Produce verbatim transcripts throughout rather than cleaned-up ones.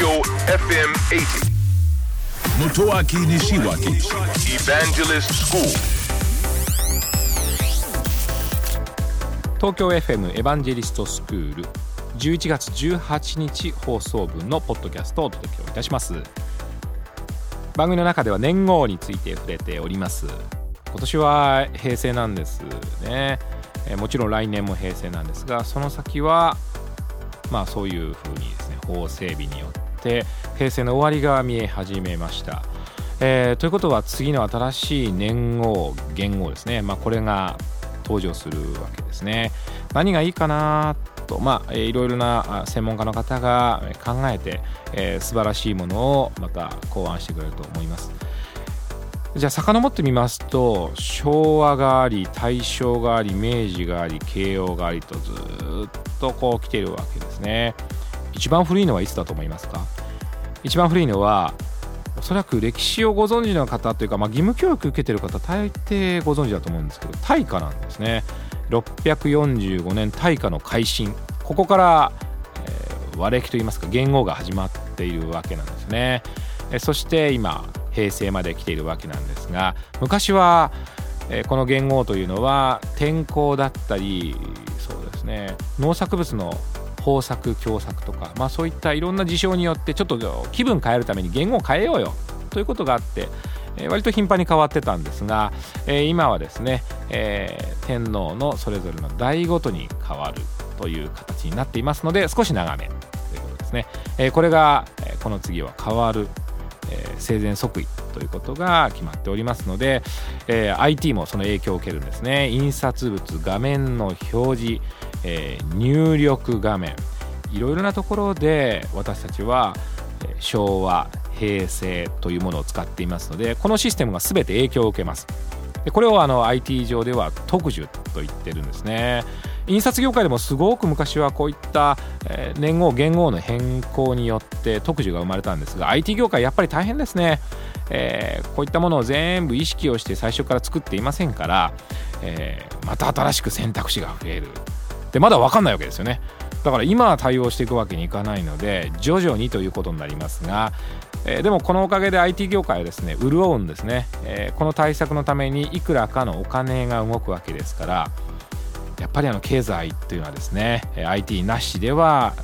Tokyo エフエムはちじゅう Motoaki Nishiwaki Evangelist School 東京 エフエム エヴァンジェリストスクールじゅういちがつじゅうはちにち放送分のポッドキャストをお届けをいたします。番組の中では年号について触れております。今年は平成なんですね。もちろん来年も平成なんですが、その先はまあそういう風にですね、法整備によって平成の終わりが見え始めました、えー、ということは次の新しい年号元号ですね、まあ、これが登場するわけですね。何がいいかなと、まあ、いろいろな専門家の方が考えて、えー、素晴らしいものをまた考案してくれると思います。じゃあ遡ってみますと、昭和があり、大正があり、明治があり、慶応がありとずっとこう来ているわけですね。一番古いのはいつだと思いますか？一番古いのはおそらく歴史をご存知の方というか、まあ、義務教育受けてる方大抵ご存知だと思うんですけど、大化なんですね。ろっぴゃくよんじゅうごねん大化の改新、ここから、えー、和暦といいますか元号が始まっているわけなんですね。えそして今平成まで来ているわけなんですが、昔は、えー、この元号というのは天候だったり、そうですね、農作物の豊作凶作とか、まあ、そういったいろんな事象によってちょっと気分変えるために元号を変えようよということがあって、えー、割と頻繁に変わってたんですが、えー、今はですね、えー、天皇のそれぞれの代ごとに変わるという形になっていますので、少し長めということですね、えー、これが、えー、この次は変わる生前即位ということが決まっておりますので、えー、アイティー もその影響を受けるんですね。印刷物、画面の表示、えー、入力画面、いろいろなところで私たちは昭和、平成というものを使っていますので、このシステムが全て影響を受けます。でこれをあの アイティー 上では特需と言ってるんですね。印刷業界でもすごく昔はこういった年号元号の変更によって特需が生まれたんですが、 アイティー 業界やっぱり大変ですね、えー、こういったものを全部意識をして最初から作っていませんから、えー、また新しく選択肢が増える。でまだ分かんないわけですよね。だから今は対応していくわけにいかないので徐々にということになりますが、えー、でもこのおかげで アイティー 業界はですね潤うんですね、えー、この対策のためにいくらかのお金が動くわけですから、やっぱりあの経済というのはですね アイティー なしでは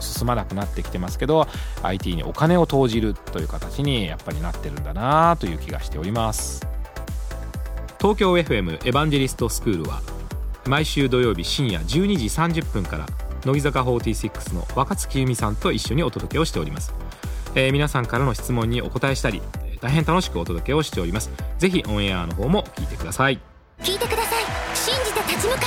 進まなくなってきてますけど、 アイティー にお金を投じるという形にやっぱりなってるんだなという気がしております。東京 エフエム エヴァンジェリストスクールは毎週土曜日深夜じゅうにじさんじゅっぷんから乃木坂フォーティーシックスの若月由美さんと一緒にお届けをしております、えー、皆さんからの質問にお答えしたり大変楽しくお届けをしております。ぜひオンエアの方も聞いてください。聞いてください。信じて立ち向かえ。